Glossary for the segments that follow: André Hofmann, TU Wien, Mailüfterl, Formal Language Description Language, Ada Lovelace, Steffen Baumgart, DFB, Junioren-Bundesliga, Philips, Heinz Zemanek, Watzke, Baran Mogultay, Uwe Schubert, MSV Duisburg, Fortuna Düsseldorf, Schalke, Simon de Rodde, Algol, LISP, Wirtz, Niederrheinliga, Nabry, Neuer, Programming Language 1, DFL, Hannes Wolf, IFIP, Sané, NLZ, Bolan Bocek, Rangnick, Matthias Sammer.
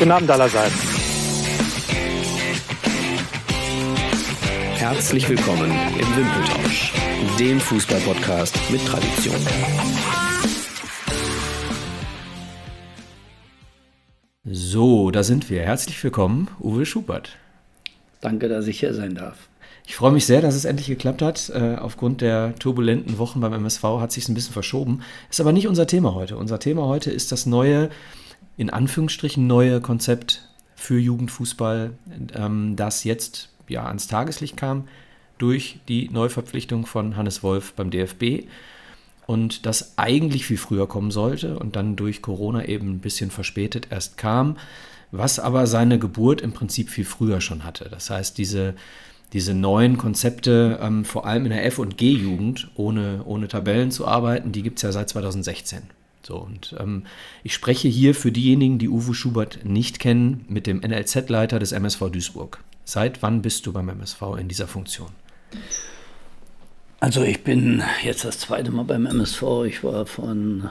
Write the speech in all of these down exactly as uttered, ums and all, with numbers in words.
Guten Abend allerseits. Herzlich willkommen im Wimpeltausch, dem Fußball-Podcast mit Tradition. So, da sind wir. Herzlich willkommen, Uwe Schubert. Danke, dass ich hier sein darf. Ich freue mich sehr, dass es endlich geklappt hat. Aufgrund der turbulenten Wochen beim M S V hat es sich ein bisschen verschoben. Ist aber nicht unser Thema heute. Unser Thema heute ist das neue, in Anführungsstrichen neue Konzept für Jugendfußball, das jetzt ja ans Tageslicht kam durch die Neuverpflichtung von Hannes Wolf beim D F B und das eigentlich viel früher kommen sollte und dann durch Corona eben ein bisschen verspätet erst kam, was aber seine Geburt im Prinzip viel früher schon hatte. Das heißt, diese, diese neuen Konzepte, ähm, vor allem in der F- und G-Jugend, ohne, ohne Tabellen zu arbeiten, die gibt es ja seit zweitausendsechzehn. So, und ähm, ich spreche hier für diejenigen, die Uwe Schubert nicht kennen, mit dem N L Z-Leiter des M S V Duisburg. Seit wann bist du beim M S V in dieser Funktion? Also ich bin jetzt das zweite Mal beim M S V. Ich war von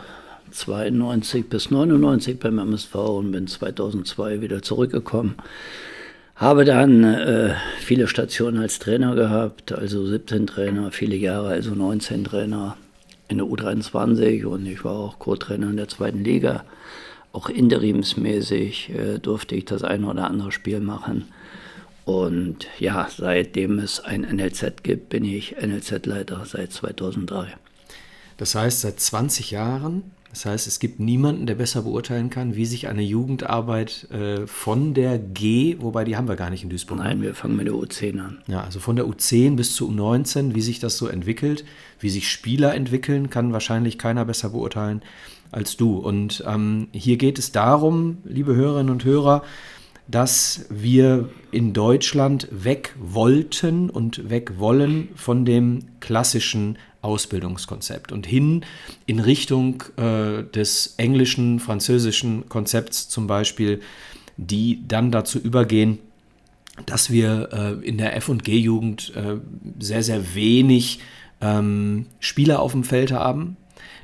zweiundneunzig bis neunundneunzig beim M S V und bin zweitausendzwei wieder zurückgekommen. Habe dann äh, viele Stationen als Trainer gehabt, also siebzehn Trainer, viele Jahre, also neunzehn Trainer in der U dreiundzwanzig, und ich war auch Co-Trainer in der zweiten Liga. Auch interimsmäßig äh, durfte ich das ein oder andere Spiel machen. Und ja, seitdem es ein N L Z gibt, bin ich N L Z-Leiter seit zweitausenddrei. Das heißt, seit zwanzig Jahren. Das heißt, es gibt niemanden, der besser beurteilen kann, wie sich eine Jugendarbeit äh, von der G, wobei die haben wir gar nicht in Duisburg. Nein, wir fangen mit der U zehn an. Ja, also von der U zehn bis zur U neunzehn, wie sich das so entwickelt, wie sich Spieler entwickeln, kann wahrscheinlich keiner besser beurteilen als du. Und ähm, hier geht es darum, liebe Hörerinnen und Hörer, dass wir in Deutschland weg wollten und weg wollen von dem klassischen Ausbildungskonzept und hin in Richtung äh, des englischen, französischen Konzepts zum Beispiel, die dann dazu übergehen, dass wir äh, in der F- und G-Jugend äh, sehr, sehr wenig ähm, Spieler auf dem Feld haben.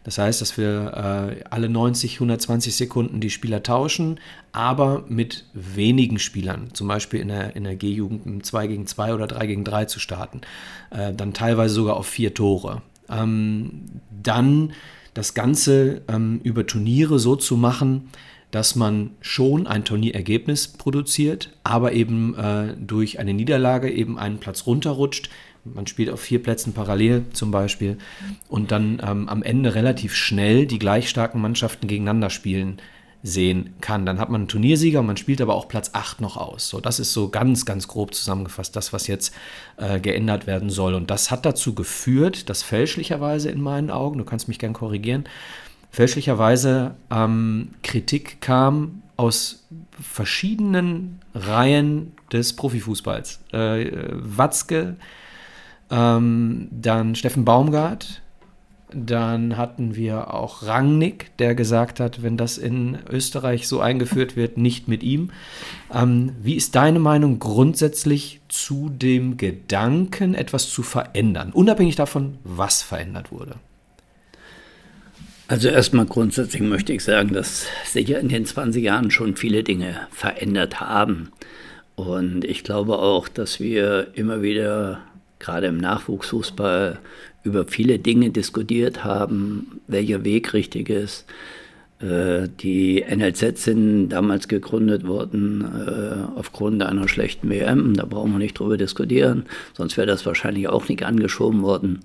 Das heißt, dass wir äh, alle neunzig, hundertzwanzig Sekunden die Spieler tauschen, aber mit wenigen Spielern, zum Beispiel in der, in der G-Jugend zwei gegen zwei oder drei gegen drei zu starten, äh, dann teilweise sogar auf vier Tore. Ähm, dann das Ganze ähm, über Turniere so zu machen, dass man schon ein Turnierergebnis produziert, aber eben äh, durch eine Niederlage eben einen Platz runterrutscht. Man spielt auf vier Plätzen parallel zum Beispiel und dann ähm, am Ende relativ schnell die gleich starken Mannschaften gegeneinander spielen sehen kann. Dann hat man einen Turniersieger, man spielt aber auch Platz acht noch aus. So, das ist so ganz, ganz grob zusammengefasst das, was jetzt äh, geändert werden soll. Und das hat dazu geführt, dass fälschlicherweise in meinen Augen, du kannst mich gern korrigieren, fälschlicherweise ähm, Kritik kam aus verschiedenen Reihen des Profifußballs. Äh, Watzke, Ähm, dann Steffen Baumgart, dann hatten wir auch Rangnick, der gesagt hat, wenn das in Österreich so eingeführt wird, nicht mit ihm. Ähm, wie ist deine Meinung grundsätzlich zu dem Gedanken, etwas zu verändern, unabhängig davon, was verändert wurde? Also erstmal grundsätzlich möchte ich sagen, dass sich in den zwanzig Jahren schon viele Dinge verändert haben. Und ich glaube auch, dass wir immer wieder gerade im Nachwuchsfußball über viele Dinge diskutiert haben, welcher Weg richtig ist. Die N L Z sind damals gegründet worden aufgrund einer schlechten W M, da brauchen wir nicht drüber diskutieren, sonst wäre das wahrscheinlich auch nicht angeschoben worden.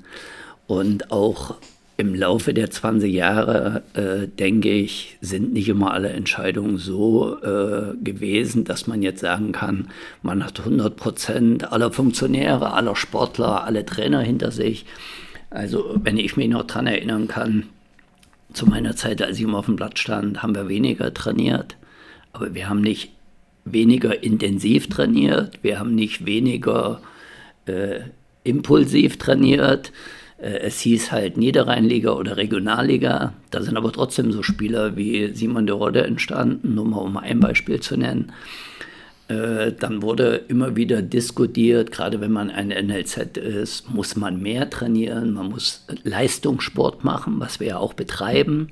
Und auch im Laufe der zwanzig Jahre, äh, denke ich, sind nicht immer alle Entscheidungen so äh, gewesen, dass man jetzt sagen kann, man hat hundert Prozent aller Funktionäre, aller Sportler, alle Trainer hinter sich. Also wenn ich mich noch daran erinnern kann, zu meiner Zeit, als ich immer auf dem Platz stand, haben wir weniger trainiert, aber wir haben nicht weniger intensiv trainiert, wir haben nicht weniger äh, impulsiv trainiert. Es hieß halt Niederrheinliga oder Regionalliga. Da sind aber trotzdem so Spieler wie Simon de Rodde entstanden, nur mal um ein Beispiel zu nennen. Dann wurde immer wieder diskutiert, gerade wenn man ein N L Z ist, muss man mehr trainieren, man muss Leistungssport machen, was wir ja auch betreiben.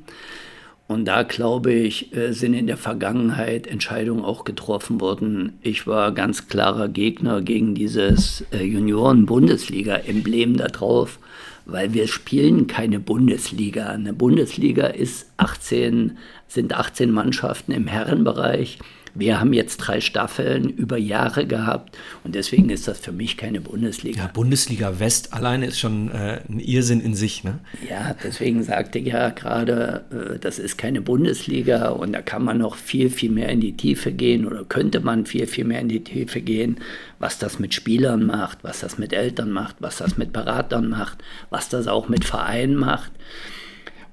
Und da, glaube ich, sind in der Vergangenheit Entscheidungen auch getroffen worden. Ich war ganz klarer Gegner gegen dieses Junioren-Bundesliga-Emblem da drauf, weil wir spielen keine Bundesliga. Eine Bundesliga ist achtzehn, sind achtzehn Mannschaften im Herrenbereich. Wir haben jetzt drei Staffeln über Jahre gehabt und deswegen ist das für mich keine Bundesliga. Ja, Bundesliga West alleine ist schon äh, ein Irrsinn in sich, ne? Ja, deswegen sagte ich ja gerade, äh, das ist keine Bundesliga und da kann man noch viel, viel mehr in die Tiefe gehen oder könnte man viel, viel mehr in die Tiefe gehen, was das mit Spielern macht, was das mit Eltern macht, was das mit Beratern macht, was das auch mit Vereinen macht.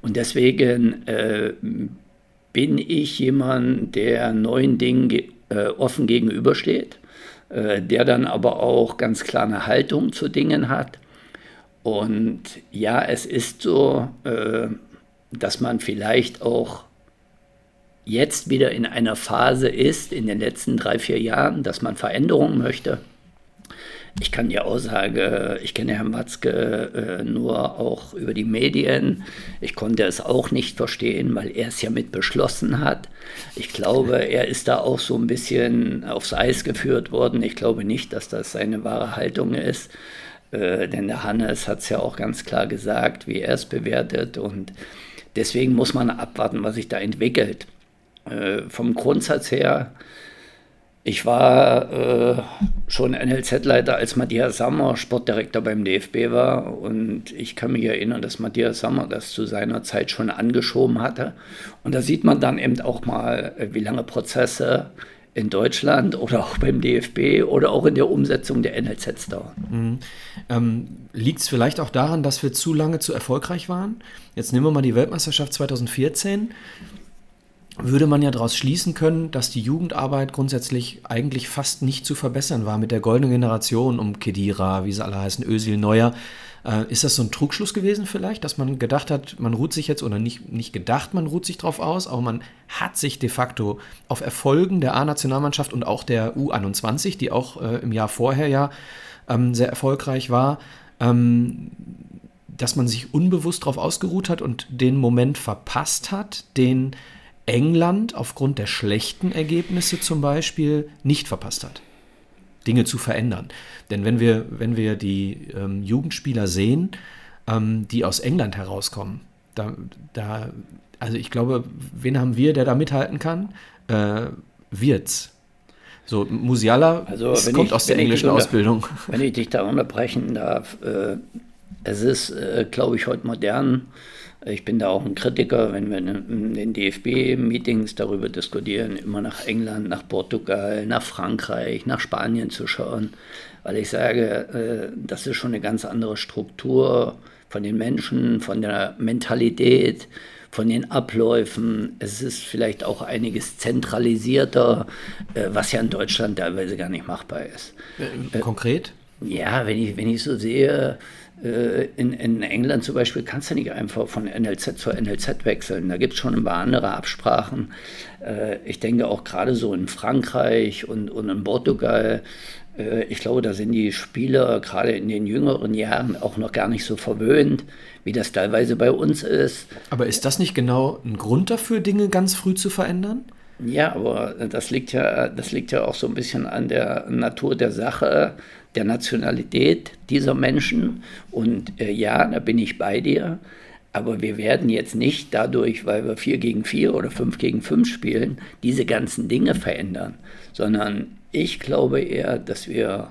Und deswegen äh, bin ich jemand, der neuen Dingen äh, offen gegenübersteht, äh, der dann aber auch ganz klar eine Haltung zu Dingen hat. Und ja, es ist so, äh, dass man vielleicht auch jetzt wieder in einer Phase ist, in den letzten drei, vier Jahren, dass man Veränderungen möchte. Ich kann die Aussage, ich kenne Herrn Watzke äh, nur auch über die Medien. Ich konnte es auch nicht verstehen, weil er es ja mit beschlossen hat. Ich glaube, er ist da auch so ein bisschen aufs Eis geführt worden. Ich glaube nicht, dass das seine wahre Haltung ist. Äh, denn der Hannes hat es ja auch ganz klar gesagt, wie er es bewertet. Und deswegen muss man abwarten, was sich da entwickelt. Äh, vom Grundsatz her, ich war äh, schon N L Z-Leiter, als Matthias Sammer Sportdirektor beim D F B war, und ich kann mich erinnern, dass Matthias Sammer das zu seiner Zeit schon angeschoben hatte. Und da sieht man dann eben auch mal, wie lange Prozesse in Deutschland oder auch beim D F B oder auch in der Umsetzung der N L Zs dauern. Mhm. Ähm, liegt es vielleicht auch daran, dass wir zu lange zu erfolgreich waren? Jetzt nehmen wir mal die Weltmeisterschaft zweitausendvierzehn. Würde man ja daraus schließen können, dass die Jugendarbeit grundsätzlich eigentlich fast nicht zu verbessern war mit der goldenen Generation um Kedira, wie sie alle heißen, Özil, Neuer. Äh, ist das so ein Trugschluss gewesen vielleicht, dass man gedacht hat, man ruht sich jetzt, oder nicht, nicht gedacht, man ruht sich drauf aus, aber man hat sich de facto auf Erfolgen der A-Nationalmannschaft und auch der U einundzwanzig, die auch äh, im Jahr vorher ja ähm, sehr erfolgreich war, ähm, dass man sich unbewusst drauf ausgeruht hat und den Moment verpasst hat, den England aufgrund der schlechten Ergebnisse zum Beispiel nicht verpasst hat, Dinge zu verändern. Denn wenn wir, wenn wir die ähm, Jugendspieler sehen, ähm, die aus England herauskommen, da, da, also ich glaube, wen haben wir, der da mithalten kann? Äh, Wirtz. So, Musiala also, es kommt ich, aus der englischen unter, Ausbildung. Wenn ich dich da unterbrechen darf, äh, es ist, äh, glaube ich, heute modern. Ich bin da auch ein Kritiker, wenn wir in den D F B-Meetings darüber diskutieren, immer nach England, nach Portugal, nach Frankreich, nach Spanien zu schauen, weil ich sage, das ist schon eine ganz andere Struktur von den Menschen, von der Mentalität, von den Abläufen. Es ist vielleicht auch einiges zentralisierter, was ja in Deutschland teilweise gar nicht machbar ist. Konkret? Ja, wenn ich, wenn ich so sehe, In, in England zum Beispiel kannst du nicht einfach von N L Z zu N L Z wechseln. Da gibt es schon ein paar andere Absprachen. Ich denke auch gerade so in Frankreich und, und in Portugal. Ich glaube, da sind die Spieler gerade in den jüngeren Jahren auch noch gar nicht so verwöhnt, wie das teilweise bei uns ist. Aber ist das nicht genau ein Grund dafür, Dinge ganz früh zu verändern? Ja, aber das liegt ja, das liegt ja auch so ein bisschen an der Natur der Sache, der Nationalität dieser Menschen. Und äh, ja, da bin ich bei dir. Aber wir werden jetzt nicht dadurch, weil wir vier gegen vier oder fünf gegen fünf spielen, diese ganzen Dinge verändern. Sondern ich glaube eher, dass wir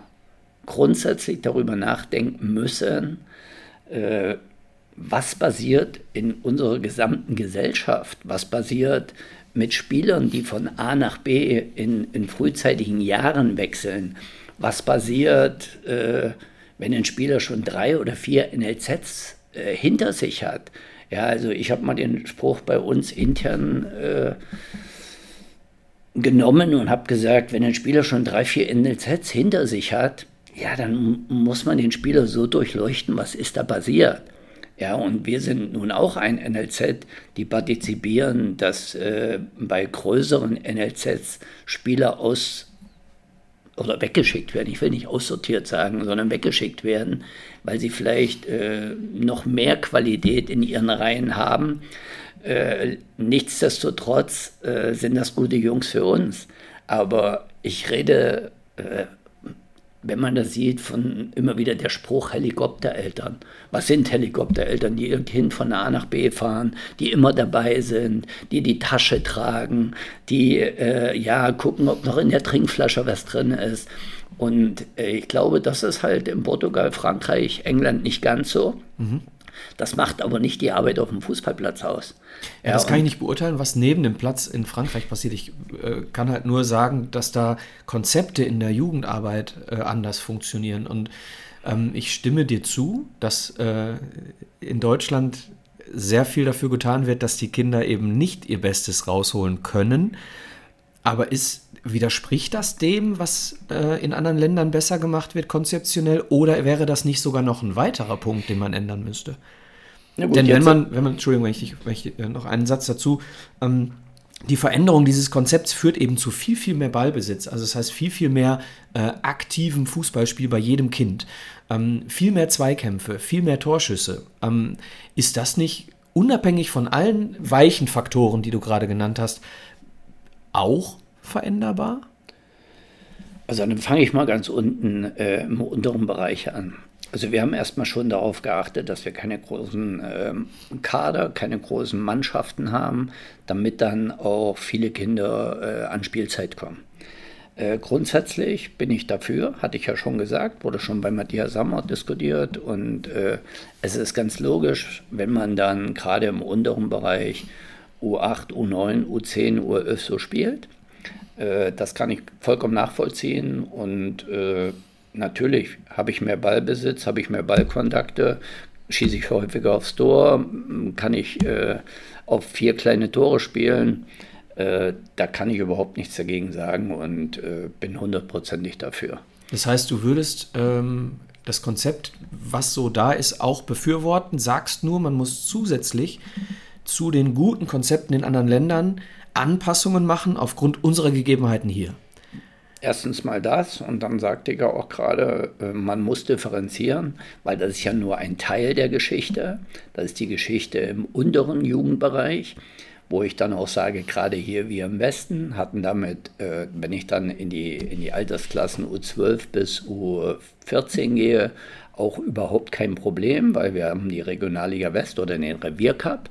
grundsätzlich darüber nachdenken müssen, äh, was passiert in unserer gesamten Gesellschaft, was passiert mit Spielern, die von A nach B in, in frühzeitigen Jahren wechseln. Was passiert, äh, wenn ein Spieler schon drei oder vier N L Zs äh, hinter sich hat? Ja, also ich habe mal den Spruch bei uns intern äh, genommen und habe gesagt, wenn ein Spieler schon drei, vier N L Zs hinter sich hat, ja, dann muss man den Spieler so durchleuchten, was ist da passiert? Ja, und wir sind nun auch ein N L Z, die partizipieren, dass äh, bei größeren N L Zs Spieler aus oder weggeschickt werden, ich will nicht aussortiert sagen, sondern weggeschickt werden, weil sie vielleicht äh, noch mehr Qualität in ihren Reihen haben, Äh, nichtsdestotrotz äh, sind das gute Jungs für uns. Aber ich rede, äh, wenn man das sieht, von immer wieder der Spruch Helikoptereltern. Was sind Helikoptereltern, die ihr Kind von A nach B fahren, die immer dabei sind, die die Tasche tragen, die äh, ja gucken, ob noch in der Trinkflasche was drin ist. Und äh, ich glaube, das ist halt in Portugal, Frankreich, England nicht ganz so. Mhm. Das macht aber nicht die Arbeit auf dem Fußballplatz aus. Ja, das kann ich nicht beurteilen, was neben dem Platz in Frankreich passiert. Ich äh, kann halt nur sagen, dass da Konzepte in der Jugendarbeit äh, anders funktionieren. Und ähm, ich stimme dir zu, dass äh, in Deutschland sehr viel dafür getan wird, dass die Kinder eben nicht ihr Bestes rausholen können. Aber ist, widerspricht das dem, was äh, in anderen Ländern besser gemacht wird, konzeptionell? Oder wäre das nicht sogar noch ein weiterer Punkt, den man ändern müsste? Ja, gut, denn wenn man, wenn man, Entschuldigung, wenn ich, wenn ich äh, noch einen Satz dazu, ähm, die Veränderung dieses Konzepts führt eben zu viel, viel mehr Ballbesitz. Also das heißt viel, viel mehr äh, aktivem Fußballspiel bei jedem Kind. Ähm, viel mehr Zweikämpfe, viel mehr Torschüsse. Ähm, ist das nicht unabhängig von allen weichen Faktoren, die du gerade genannt hast, auch veränderbar? Also dann fange ich mal ganz unten äh, im unteren Bereich an. Also wir haben erstmal schon darauf geachtet, dass wir keine großen äh, Kader, keine großen Mannschaften haben, damit dann auch viele Kinder äh, an Spielzeit kommen. Äh, grundsätzlich bin ich dafür, hatte ich ja schon gesagt, wurde schon bei Matthias Sammer diskutiert und äh, es ist ganz logisch, wenn man dann gerade im unteren Bereich U acht, U neun, U zehn, U elf so spielt. Das kann ich vollkommen nachvollziehen und äh, natürlich habe ich mehr Ballbesitz, habe ich mehr Ballkontakte, schieße ich häufiger aufs Tor, kann ich äh, auf vier kleine Tore spielen, äh, da kann ich überhaupt nichts dagegen sagen und äh, bin hundertprozentig dafür. Das heißt, du würdest ähm, das Konzept, was so da ist, auch befürworten, sagst nur, man muss zusätzlich zu den guten Konzepten in anderen Ländern Anpassungen machen aufgrund unserer Gegebenheiten hier? Erstens mal das und dann sagte ich ja auch gerade, man muss differenzieren, weil das ist ja nur ein Teil der Geschichte. Das ist die Geschichte im unteren Jugendbereich, wo ich dann auch sage, gerade hier wir im Westen hatten damit, wenn ich dann in die, in die Altersklassen U zwölf bis U vierzehn gehe, auch überhaupt kein Problem, weil wir haben die Regionalliga West oder den Reviercup.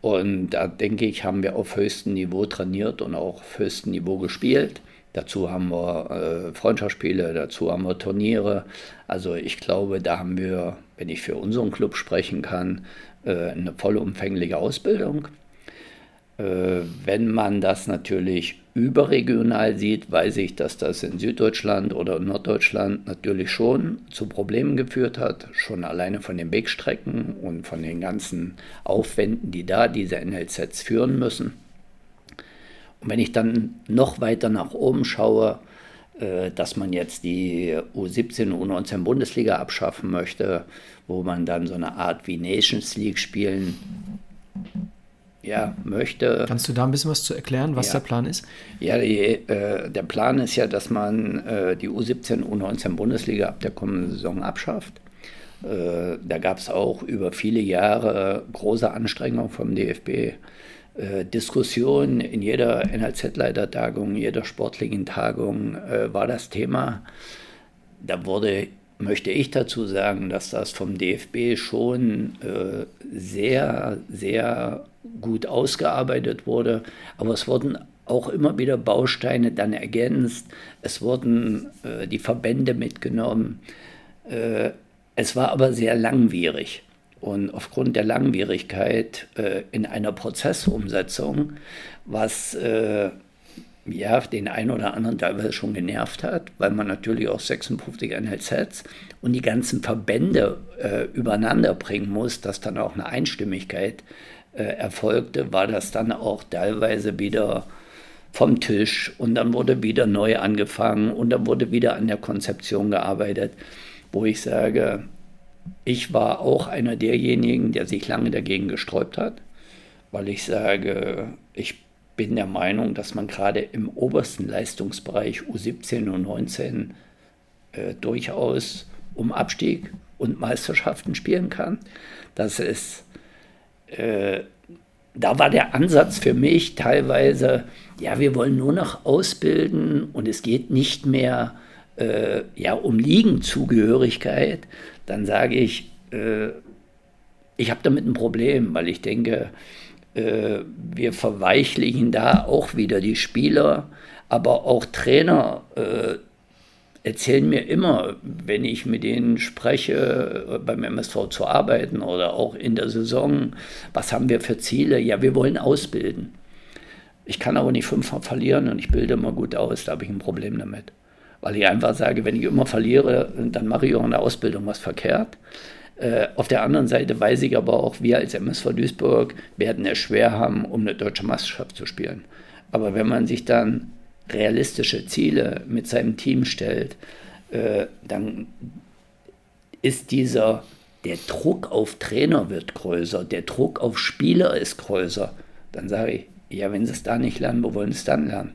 Und da denke ich, haben wir auf höchstem Niveau trainiert und auch auf höchstem Niveau gespielt. Dazu haben wir äh, Freundschaftsspiele, dazu haben wir Turniere. Also ich glaube, da haben wir, wenn ich für unseren Club sprechen kann, äh, eine vollumfängliche Ausbildung. Äh, wenn man das natürlich überregional sieht, weiß ich, dass das in Süddeutschland oder in Norddeutschland natürlich schon zu Problemen geführt hat, schon alleine von den Wegstrecken und von den ganzen Aufwänden, die da diese N L Zs führen müssen. Und wenn ich dann noch weiter nach oben schaue, dass man jetzt die U siebzehn, U neunzehn Bundesliga abschaffen möchte, wo man dann so eine Art wie Nations League spielen Ja, möchte. Kannst du da ein bisschen was zu erklären, was ja. der Plan ist? Ja, die, äh, der Plan ist ja, dass man äh, die U siebzehn, U neunzehn Bundesliga ab der kommenden Saison abschafft. Äh, da gab es auch über viele Jahre große Anstrengungen vom D F B, äh, Diskussionen in jeder N L Z-Leitertagung, jeder sportlichen Tagung äh, war das Thema. Da wurde, möchte ich dazu sagen, dass das vom D F B schon äh, sehr, sehr gut ausgearbeitet wurde, aber es wurden auch immer wieder Bausteine dann ergänzt, es wurden äh, die Verbände mitgenommen, äh, es war aber sehr langwierig und aufgrund der Langwierigkeit äh, in einer Prozessumsetzung, was äh, ja, den einen oder anderen teilweise schon genervt hat, weil man natürlich auch sechsundfünfzig N L Zs und die ganzen Verbände äh, übereinander bringen muss, dass dann auch eine Einstimmigkeit erfolgte, war das dann auch teilweise wieder vom Tisch und dann wurde wieder neu angefangen und dann wurde wieder an der Konzeption gearbeitet, wo ich sage, ich war auch einer derjenigen, der sich lange dagegen gesträubt hat, weil ich sage, ich bin der Meinung, dass man gerade im obersten Leistungsbereich U siebzehn und U neunzehn äh, durchaus um Abstieg und Meisterschaften spielen kann. Das ist Äh, da war der Ansatz für mich teilweise, ja, wir wollen nur noch ausbilden und es geht nicht mehr äh, ja, um Ligenzugehörigkeit. Dann sage ich, äh, ich habe damit ein Problem, weil ich denke, äh, wir verweichlichen da auch wieder die Spieler, aber auch Trainer äh, erzählen mir immer, wenn ich mit denen spreche, beim M S V zu arbeiten oder auch in der Saison, was haben wir für Ziele? Ja, wir wollen ausbilden. Ich kann aber nicht fünfmal verlieren und ich bilde immer gut aus, da habe ich ein Problem damit. Weil ich einfach sage, wenn ich immer verliere, dann mache ich auch in der Ausbildung was verkehrt. Äh, auf der anderen Seite weiß ich aber auch, wir als M S V Duisburg werden es schwer haben, um eine deutsche Meisterschaft zu spielen. Aber wenn man sich dann realistische Ziele mit seinem Team stellt, äh, dann ist dieser, der Druck auf Trainer wird größer, der Druck auf Spieler ist größer. Dann sage ich, ja, wenn sie es da nicht lernen, wo wollen sie es dann lernen?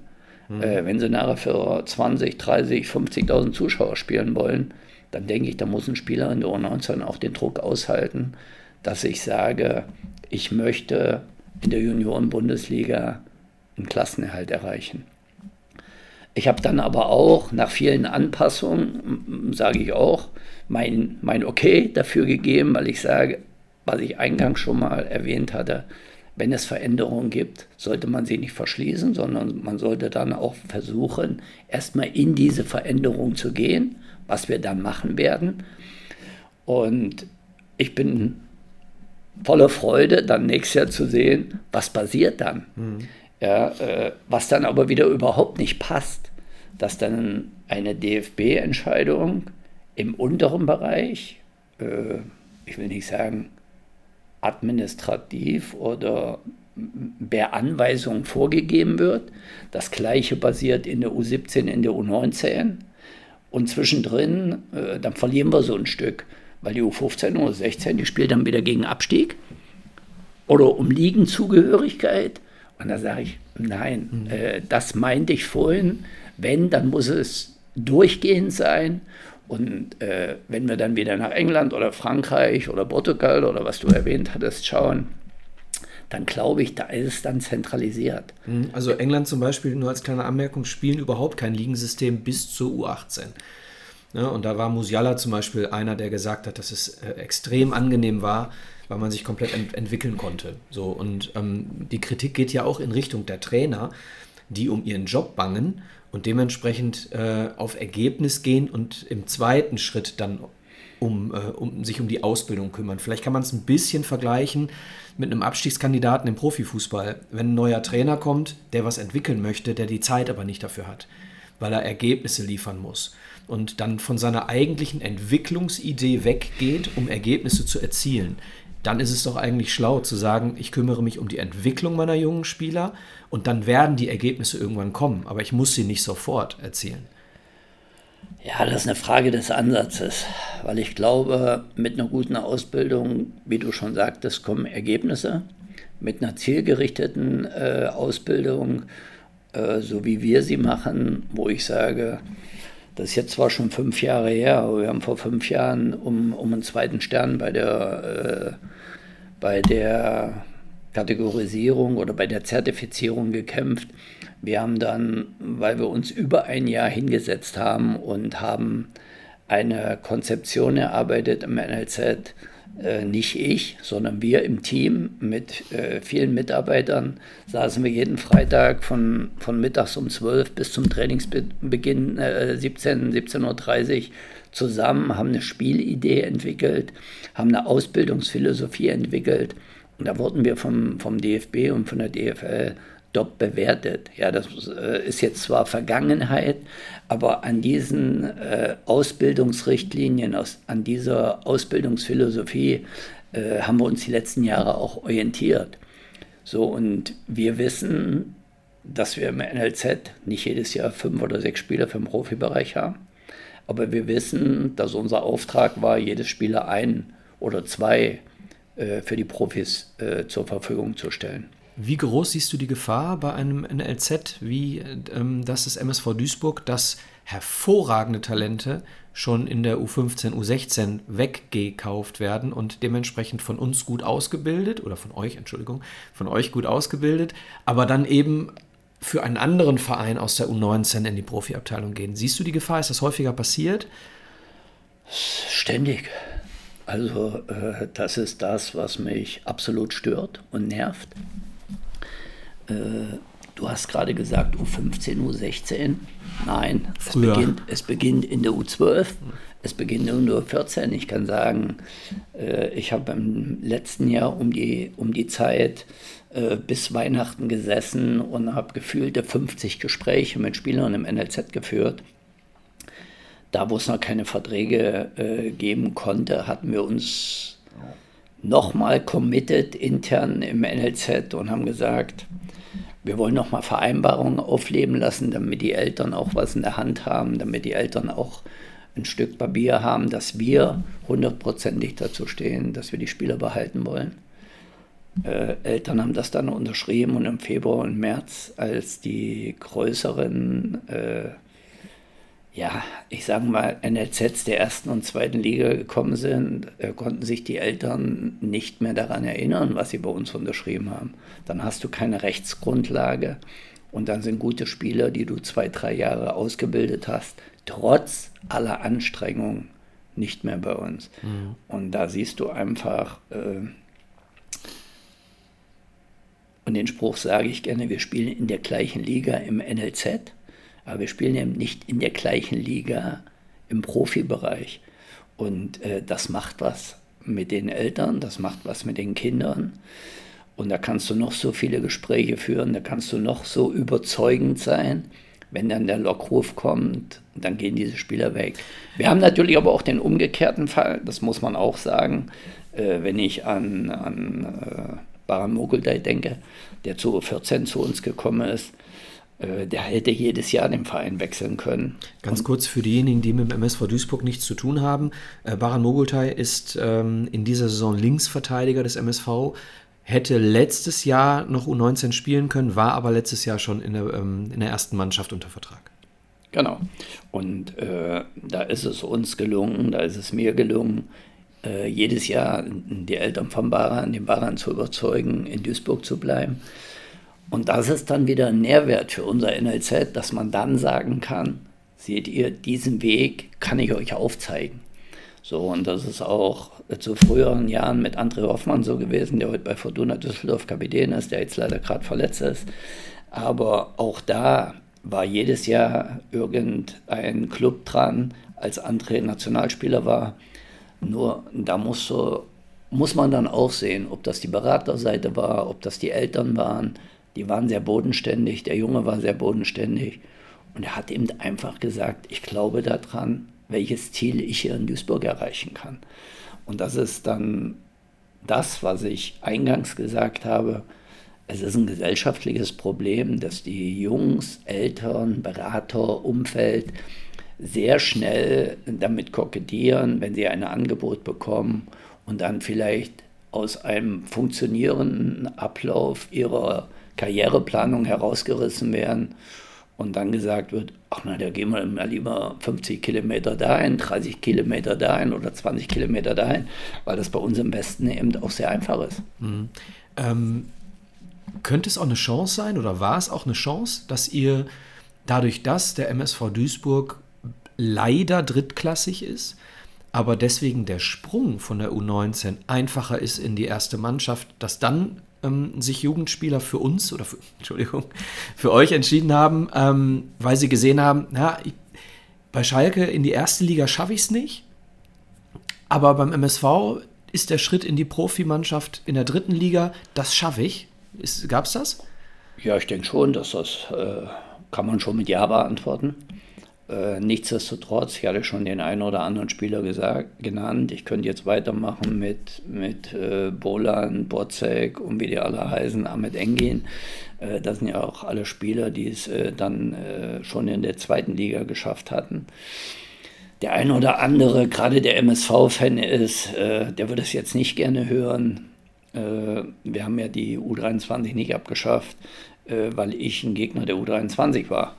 Mhm. Äh, wenn sie nachher für zwanzig, dreißig, fünfzigtausend Zuschauer spielen wollen, dann denke ich, da muss ein Spieler in der U neunzehn auch den Druck aushalten, dass ich sage, ich möchte in der Junioren-Bundesliga einen Klassenerhalt erreichen. Ich habe dann aber auch nach vielen Anpassungen, sage ich auch, mein, mein Okay dafür gegeben, weil ich sage, was ich eingangs schon mal erwähnt hatte, wenn es Veränderungen gibt, sollte man sie nicht verschließen, sondern man sollte dann auch versuchen, erstmal in diese Veränderung zu gehen, was wir dann machen werden. Und ich bin voller Freude, dann nächstes Jahr zu sehen, was passiert dann. Mhm. Ja, äh, was dann aber wieder überhaupt nicht passt, dass dann eine D F B-Entscheidung im unteren Bereich, äh, ich will nicht sagen administrativ oder per Anweisung vorgegeben wird, das Gleiche passiert in der U siebzehn, in der U neunzehn und zwischendrin, äh, dann verlieren wir so ein Stück, weil die U fünfzehn oder U sechzehn, die spielt dann wieder gegen Abstieg oder um Ligenzugehörigkeit. Und da sage ich, nein, äh, das meinte ich vorhin. Wenn, dann muss es durchgehend sein. Und äh, wenn wir dann wieder nach England oder Frankreich oder Portugal oder was du erwähnt hattest schauen, dann glaube ich, da ist es dann zentralisiert. Also England zum Beispiel, nur als kleine Anmerkung, spielen überhaupt kein Ligensystem bis zur U achtzehn. Ja, und da war Musiala zum Beispiel einer, der gesagt hat, dass es äh, extrem angenehm war, weil man sich komplett ent- entwickeln konnte. So, und ähm, die Kritik geht ja auch in Richtung der Trainer, die um ihren Job bangen und dementsprechend äh, auf Ergebnis gehen und im zweiten Schritt dann um, äh, um sich um die Ausbildung kümmern. Vielleicht kann man es ein bisschen vergleichen mit einem Abstiegskandidaten im Profifußball. Wenn ein neuer Trainer kommt, der was entwickeln möchte, der die Zeit aber nicht dafür hat, weil er Ergebnisse liefern muss und dann von seiner eigentlichen Entwicklungsidee weggeht, um Ergebnisse zu erzielen, dann ist es doch eigentlich schlau zu sagen, ich kümmere mich um die Entwicklung meiner jungen Spieler und dann werden die Ergebnisse irgendwann kommen, aber ich muss sie nicht sofort erzielen. Ja, das ist eine Frage des Ansatzes, weil ich glaube, mit einer guten Ausbildung, wie du schon sagtest, kommen Ergebnisse. Mit einer zielgerichteten äh, Ausbildung, äh, so wie wir sie machen, wo ich sage, das ist jetzt zwar schon fünf Jahre her, aber wir haben vor fünf Jahren um, um einen zweiten Stern bei der, äh, bei der Kategorisierung oder bei der Zertifizierung gekämpft. Wir haben dann, weil wir uns über ein Jahr hingesetzt haben und haben eine Konzeption erarbeitet im N L Z, äh, nicht ich, sondern wir im Team mit äh, vielen Mitarbeitern, saßen wir jeden Freitag von, von mittags um zwölf bis zum Trainingsbeginn äh, siebzehn Uhr dreißig zusammen, haben eine Spielidee entwickelt, haben eine Ausbildungsphilosophie entwickelt und da wurden wir vom, vom D F B und von der D F L top bewertet. Ja, das äh, ist jetzt zwar Vergangenheit, aber an diesen äh, Ausbildungsrichtlinien, aus, an dieser Ausbildungsphilosophie äh, haben wir uns die letzten Jahre auch orientiert. So, und wir wissen, dass wir im N L Z nicht jedes Jahr fünf oder sechs Spieler für den Profibereich haben, aber wir wissen, dass unser Auftrag war, jedes Spieler ein oder zwei äh, für die Profis äh, zur Verfügung zu stellen. Wie groß siehst du die Gefahr bei einem N L Z, wie ähm, dass das M S V Duisburg, das hervorragende Talente schon in der U fünfzehn, U sechzehn weggekauft werden und dementsprechend von uns gut ausgebildet oder von euch, Entschuldigung, von euch gut ausgebildet, aber dann eben für einen anderen Verein aus der U neunzehn in die Profiabteilung gehen. Siehst du die Gefahr? Ist das häufiger passiert? Ständig. Also äh, das ist das, was mich absolut stört und nervt. Äh, du hast gerade gesagt U fünfzehn, U sechzehn. Nein, es beginnt, es beginnt in der U zwölf, es beginnt in der U vierzehn. Ich kann sagen, äh, ich habe im letzten Jahr um die, um die Zeit äh, bis Weihnachten gesessen und habe gefühlte fünfzig Gespräche mit Spielern im N L Z geführt. Da, wo es noch keine Verträge äh, geben konnte, hatten wir uns nochmal committed intern im N L Z und haben gesagt, wir wollen nochmal Vereinbarungen aufleben lassen, damit die Eltern auch was in der Hand haben, damit die Eltern auch ein Stück Papier haben, dass wir hundertprozentig dazu stehen, dass wir die Spieler behalten wollen. Äh, Eltern haben das dann unterschrieben und im Februar und März, als die größeren äh, ja, ich sage mal, N L Zs der ersten und zweiten Liga gekommen sind, konnten sich die Eltern nicht mehr daran erinnern, was sie bei uns unterschrieben haben. Dann hast du keine Rechtsgrundlage und dann sind gute Spieler, die du zwei, drei Jahre ausgebildet hast, trotz aller Anstrengungen nicht mehr bei uns. Mhm. Und da siehst du einfach, äh, und den Spruch sage ich gerne, wir spielen in der gleichen Liga im N L Z, aber wir spielen eben nicht in der gleichen Liga im Profibereich. Und äh, das macht was mit den Eltern, das macht was mit den Kindern. Und da kannst du noch so viele Gespräche führen, da kannst du noch so überzeugend sein. Wenn dann der Lockruf kommt, dann gehen diese Spieler weg. Wir haben natürlich aber auch den umgekehrten Fall, das muss man auch sagen, äh, wenn ich an, an äh, Baran Mogultay denke, der zu U vierzehn zu uns gekommen ist. Der hätte jedes Jahr den Verein wechseln können. Ganz und kurz für diejenigen, die mit dem M S V Duisburg nichts zu tun haben. Baran Mogultay ist ähm, in dieser Saison Linksverteidiger des M S V, hätte letztes Jahr noch U neunzehn spielen können, war aber letztes Jahr schon in der, ähm, in der ersten Mannschaft unter Vertrag. Genau. Und äh, da ist es uns gelungen, da ist es mir gelungen, äh, jedes Jahr die Eltern von Baran, den Baran zu überzeugen, in Duisburg zu bleiben. Und das ist dann wieder ein Nährwert für unser N L Z, dass man dann sagen kann, seht ihr, diesen Weg kann ich euch aufzeigen. So, und das ist auch zu früheren Jahren mit André Hofmann so gewesen, der heute bei Fortuna Düsseldorf Kapitän ist, der jetzt leider gerade verletzt ist. Aber auch da war jedes Jahr irgendein Club dran, als André Nationalspieler war. Nur da musst du, muss man dann auch sehen, ob das die Beraterseite war, ob das die Eltern waren. Die waren sehr bodenständig, der Junge war sehr bodenständig und er hat eben einfach gesagt, ich glaube daran, welches Ziel ich hier in Duisburg erreichen kann. Und das ist dann das, was ich eingangs gesagt habe, es ist ein gesellschaftliches Problem, dass die Jungs, Eltern, Berater, Umfeld sehr schnell damit kokettieren, wenn sie ein Angebot bekommen und dann vielleicht aus einem funktionierenden Ablauf ihrer Karriereplanung herausgerissen werden und dann gesagt wird, ach na, da gehen wir mal lieber fünfzig Kilometer dahin, dreißig Kilometer dahin oder zwanzig Kilometer dahin, weil das bei uns im Westen eben auch sehr einfach ist. Mhm. Ähm, könnte es auch eine Chance sein oder war es auch eine Chance, dass ihr dadurch, dass der M S V Duisburg leider drittklassig ist, aber deswegen der Sprung von der U neunzehn einfacher ist in die erste Mannschaft, dass dann sich Jugendspieler für uns oder für, Entschuldigung, für euch entschieden haben, ähm, weil sie gesehen haben, na, ich, bei Schalke in die erste Liga schaffe ich es nicht, aber beim M S V ist der Schritt in die Profimannschaft in der dritten Liga, das schaffe ich. Gab es das? Ja, ich denke schon, dass das äh, kann man schon mit Ja beantworten. Äh, nichtsdestotrotz, ich hatte schon den einen oder anderen Spieler gesagt, genannt, ich könnte jetzt weitermachen mit, mit äh, Bolan, Bocek und wie die alle heißen, Ahmed Engin. Äh, das sind ja auch alle Spieler, die es äh, dann äh, schon in der zweiten Liga geschafft hatten. Der ein oder andere, gerade der M S V-Fan ist, äh, der würde es jetzt nicht gerne hören. Äh, wir haben ja die U dreiundzwanzig nicht abgeschafft, äh, weil ich ein Gegner der U dreiundzwanzig war.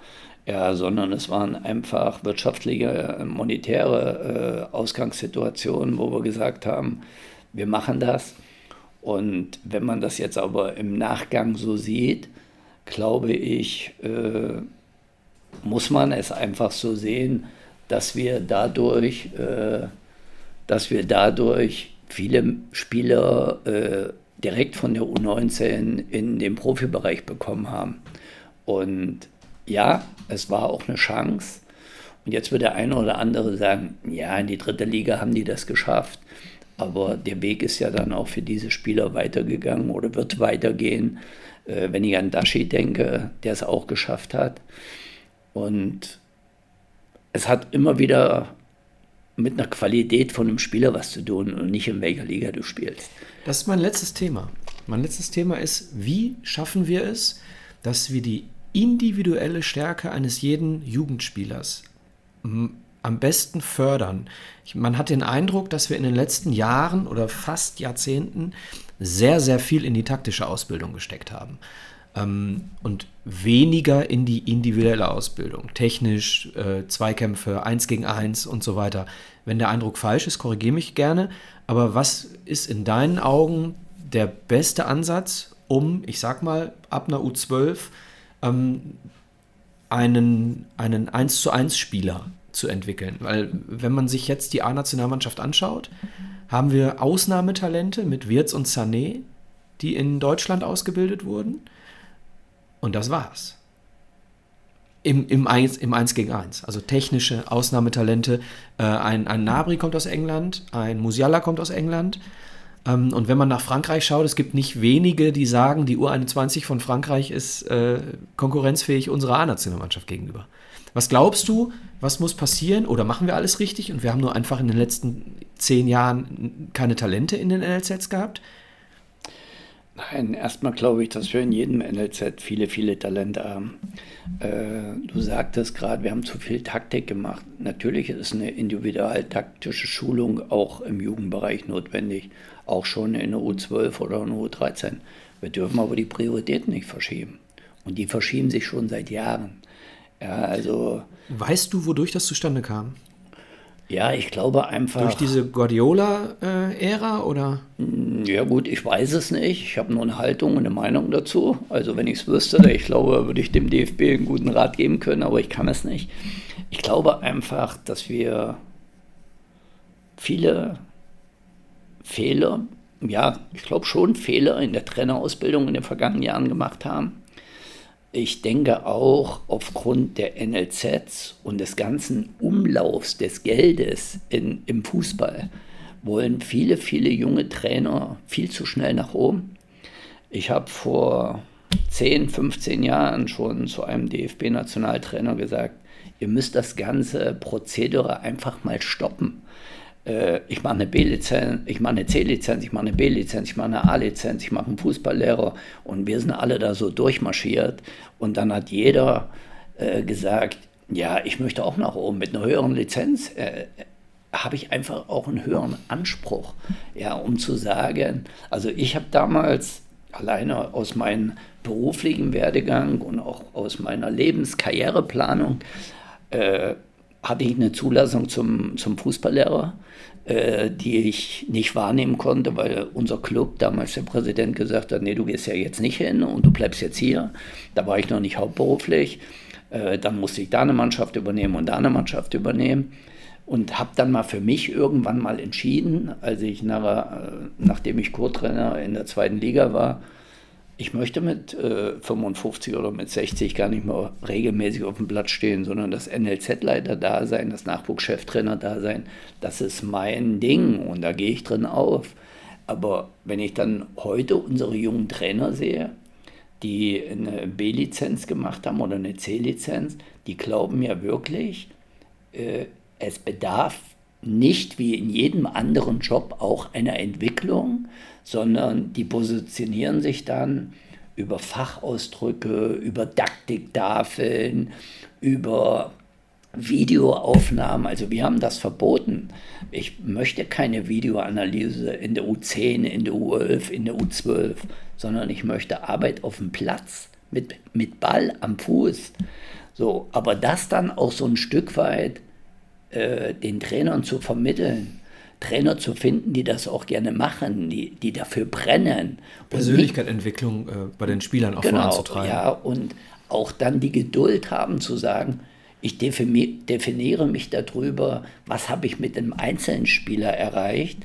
Ja, sondern es waren einfach wirtschaftliche, monetäre äh, Ausgangssituationen, wo wir gesagt haben, wir machen das. Und wenn man das jetzt aber im Nachgang so sieht, glaube ich, äh, muss man es einfach so sehen, dass wir dadurch, äh, dass wir dadurch viele Spieler äh, direkt von der U neunzehn in den Profibereich bekommen haben. Und ja, es war auch eine Chance. Und jetzt wird der eine oder andere sagen, ja, in die dritte Liga haben die das geschafft. Aber der Weg ist ja dann auch für diese Spieler weitergegangen oder wird weitergehen. Äh, wenn ich an Daschi denke, der es auch geschafft hat. Und es hat immer wieder mit einer Qualität von einem Spieler was zu tun und nicht in welcher Liga du spielst. Das ist mein letztes Thema. Mein letztes Thema ist, wie schaffen wir es, dass wir die individuelle Stärke eines jeden Jugendspielers m- am besten fördern. Ich, man hat den Eindruck, dass wir in den letzten Jahren oder fast Jahrzehnten sehr, sehr viel in die taktische Ausbildung gesteckt haben ähm, und weniger in die individuelle Ausbildung. Technisch, äh, Zweikämpfe, eins gegen eins und so weiter. Wenn der Eindruck falsch ist, korrigiere mich gerne. Aber was ist in deinen Augen der beste Ansatz, um, ich sag mal, ab einer U zwölf einen, einen eins zu eins Spieler zu entwickeln? Weil wenn man sich jetzt die A-Nationalmannschaft anschaut, haben wir Ausnahmetalente mit Wirtz und Sané, die in Deutschland ausgebildet wurden. Und das war's. Im, im, eins, im eins gegen eins. Also technische Ausnahmetalente. Ein, ein Nabry kommt aus England, ein Musiala kommt aus England. Und wenn man nach Frankreich schaut, es gibt nicht wenige, die sagen, die U einundzwanzig von Frankreich ist äh, konkurrenzfähig unserer A-Nationalmannschaft gegenüber. Was glaubst du, was muss passieren? Oder machen wir alles richtig? Und wir haben nur einfach in den letzten zehn Jahren keine Talente in den N L Zs gehabt? Nein, erstmal glaube ich, dass wir in jedem N L Z viele, viele Talente haben. Äh, du sagtest gerade, wir haben zu viel Taktik gemacht. Natürlich ist eine individualtaktische Schulung auch im Jugendbereich notwendig. Auch schon in der U zwölf oder in der U dreizehn. Wir dürfen aber die Prioritäten nicht verschieben. Und die verschieben sich schon seit Jahren. Ja, also weißt du, wodurch das zustande kam? Ja, ich glaube einfach... Durch diese Guardiola-Ära, oder? Ja gut, ich weiß es nicht. Ich habe nur eine Haltung und eine Meinung dazu. Also wenn ich es wüsste, ich glaube, würde ich dem D F B einen guten Rat geben können, aber ich kann es nicht. Ich glaube einfach, dass wir viele... Fehler, ja, ich glaube schon Fehler in der Trainerausbildung in den vergangenen Jahren gemacht haben. Ich denke auch aufgrund der N L Zs und des ganzen Umlaufs des Geldes in, im Fußball wollen viele, viele junge Trainer viel zu schnell nach oben. Ich habe vor zehn, fünfzehn Jahren schon zu einem D F B-Nationaltrainer gesagt, ihr müsst das ganze Prozedere einfach mal stoppen. Ich mache eine B-Lizenz, ich mache eine C-Lizenz, ich mache eine B-Lizenz, ich mache eine A-Lizenz, ich mache einen Fußballlehrer und wir sind alle da so durchmarschiert und dann hat jeder äh, gesagt, ja, ich möchte auch nach oben mit einer höheren Lizenz, äh, habe ich einfach auch einen höheren Anspruch, ja, um zu sagen, also ich habe damals alleine aus meinem beruflichen Werdegang und auch aus meiner Lebenskarriereplanung äh, hatte ich eine Zulassung zum, zum Fußballlehrer, äh, die ich nicht wahrnehmen konnte, weil unser Club, damals der Präsident, gesagt hat, nee, du gehst ja jetzt nicht hin und du bleibst jetzt hier. Da war ich noch nicht hauptberuflich. Äh, dann musste ich da eine Mannschaft übernehmen und da eine Mannschaft übernehmen. Und habe dann mal für mich irgendwann mal entschieden, als ich nach, nachdem ich Co-Trainer in der zweiten Liga war, ich möchte mit äh, fünfundfünfzig oder mit sechzig gar nicht mehr regelmäßig auf dem Platz stehen, sondern das N L Z-Leiter-Dasein, das Nachwuchscheftrainer-Dasein, das ist mein Ding und da gehe ich drin auf. Aber wenn ich dann heute unsere jungen Trainer sehe, die eine B-Lizenz gemacht haben oder eine C-Lizenz, die glauben ja wirklich, äh, es bedarf nicht wie in jedem anderen Job auch einer Entwicklung, sondern die positionieren sich dann über Fachausdrücke, über Taktiktafeln, über Videoaufnahmen. Also wir haben das verboten. Ich möchte keine Videoanalyse in der U zehn, in der U elf, in der U zwölf, sondern ich möchte Arbeit auf dem Platz mit, mit Ball am Fuß. So, aber das dann auch so ein Stück weit äh, den Trainern zu vermitteln, Trainer zu finden, die das auch gerne machen, die, die dafür brennen. Persönlichkeitsentwicklung äh, bei den Spielern auch genau, voranzutreiben. Ja, und auch dann die Geduld haben zu sagen, ich definiere mich darüber, was habe ich mit einem einzelnen Spieler erreicht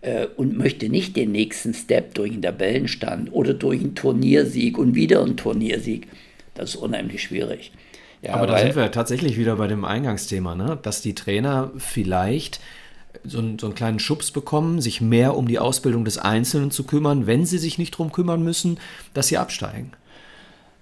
äh, und möchte nicht den nächsten Step durch den Tabellenstand oder durch einen Turniersieg und wieder einen Turniersieg. Das ist unheimlich schwierig. Ja, aber da sind wir tatsächlich wieder bei dem Eingangsthema, ne? Dass die Trainer vielleicht so einen, so einen kleinen Schubs bekommen, sich mehr um die Ausbildung des Einzelnen zu kümmern, wenn sie sich nicht darum kümmern müssen, dass sie absteigen.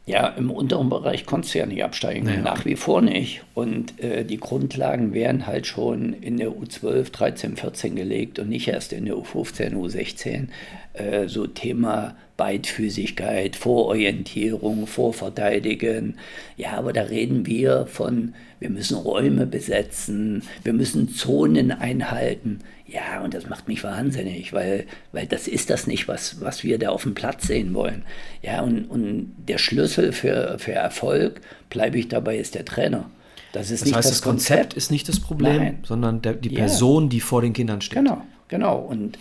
Ja, im unteren Bereich konntest du ja nicht absteigen, naja. Nach wie vor nicht. Und äh, die Grundlagen wären halt schon in der U zwölf, dreizehn, vierzehn gelegt und nicht erst in der U fünfzehn, U sechzehn. Äh, so Thema Beidfüßigkeit, Vororientierung, Vorverteidigen. Ja, aber da reden wir von, wir müssen Räume besetzen, wir müssen Zonen einhalten. Ja, und das macht mich wahnsinnig, weil, weil das ist das nicht, was, was wir da auf dem Platz sehen wollen. Ja, und, und der Schlüssel für, für Erfolg, bleibe ich dabei, ist der Trainer. Das ist das nicht heißt, das, das Konzept, Konzept ist nicht das Problem, nein, sondern der, die Person, ja, die vor den Kindern steht. Genau, genau. Und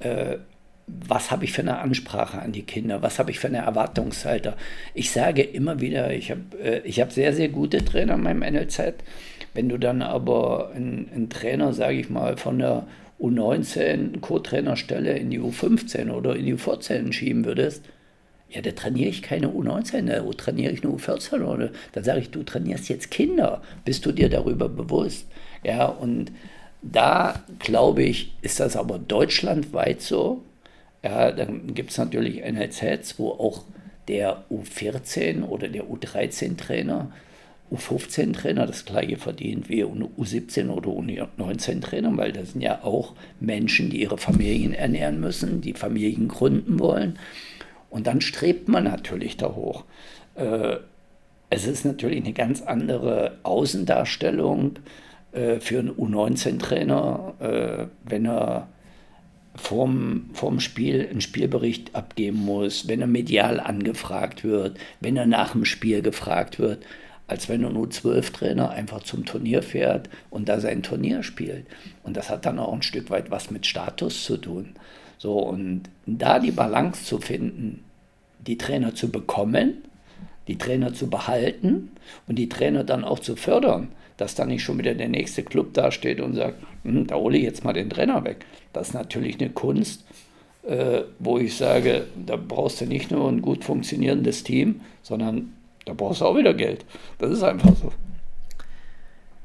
äh, was habe ich für eine Ansprache an die Kinder? Was habe ich für eine Erwartungshaltung? Ich sage immer wieder, ich habe äh, ich habe sehr, sehr gute Trainer in meinem N L Z. Wenn du dann aber einen, einen Trainer, sage ich mal, von der U neunzehn Co-Trainerstelle in die U fünfzehn oder in die U vierzehn schieben würdest, ja, da trainiere ich keine U neunzehn, da trainiere ich nur U vierzehn. Oder da sage ich, du trainierst jetzt Kinder, bist du dir darüber bewusst? Ja, und da, glaube ich, ist das aber deutschlandweit so. Ja, dann gibt es natürlich N L Zs, wo auch der U vierzehn oder der U dreizehn Trainer, U fünfzehn Trainer das gleiche verdient wie U siebzehn oder U neunzehn Trainer, weil das sind ja auch Menschen, die ihre Familien ernähren müssen, die Familien gründen wollen. Und dann strebt man natürlich da hoch. Es ist natürlich eine ganz andere Außendarstellung für einen U neunzehn Trainer, wenn er vorm, vorm Spiel einen Spielbericht abgeben muss, wenn er medial angefragt wird, wenn er nach dem Spiel gefragt wird, als wenn ein U zwölf Trainer einfach zum Turnier fährt und da sein Turnier spielt. Und das hat dann auch ein Stück weit was mit Status zu tun. So, und da die Balance zu finden, die Trainer zu bekommen, die Trainer zu behalten und die Trainer dann auch zu fördern, dass dann nicht schon wieder der nächste Club dasteht und sagt, hm, da hole ich jetzt mal den Trainer weg. Das ist natürlich eine Kunst, äh, wo ich sage, da brauchst du nicht nur ein gut funktionierendes Team, sondern da brauchst du auch wieder Geld. Das ist einfach so.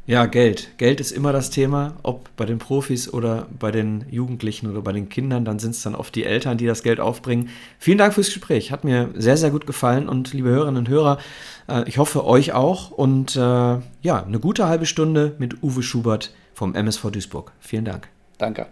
Ja, Geld. Geld ist immer das Thema, ob bei den Profis oder bei den Jugendlichen oder bei den Kindern. Dann sind es dann oft die Eltern, die das Geld aufbringen. Vielen Dank fürs Gespräch. Hat mir sehr, sehr gut gefallen. Und liebe Hörerinnen und Hörer, ich hoffe, euch auch. Und äh, ja, eine gute halbe Stunde mit Uwe Schubert vom M S V Duisburg. Vielen Dank. Danke.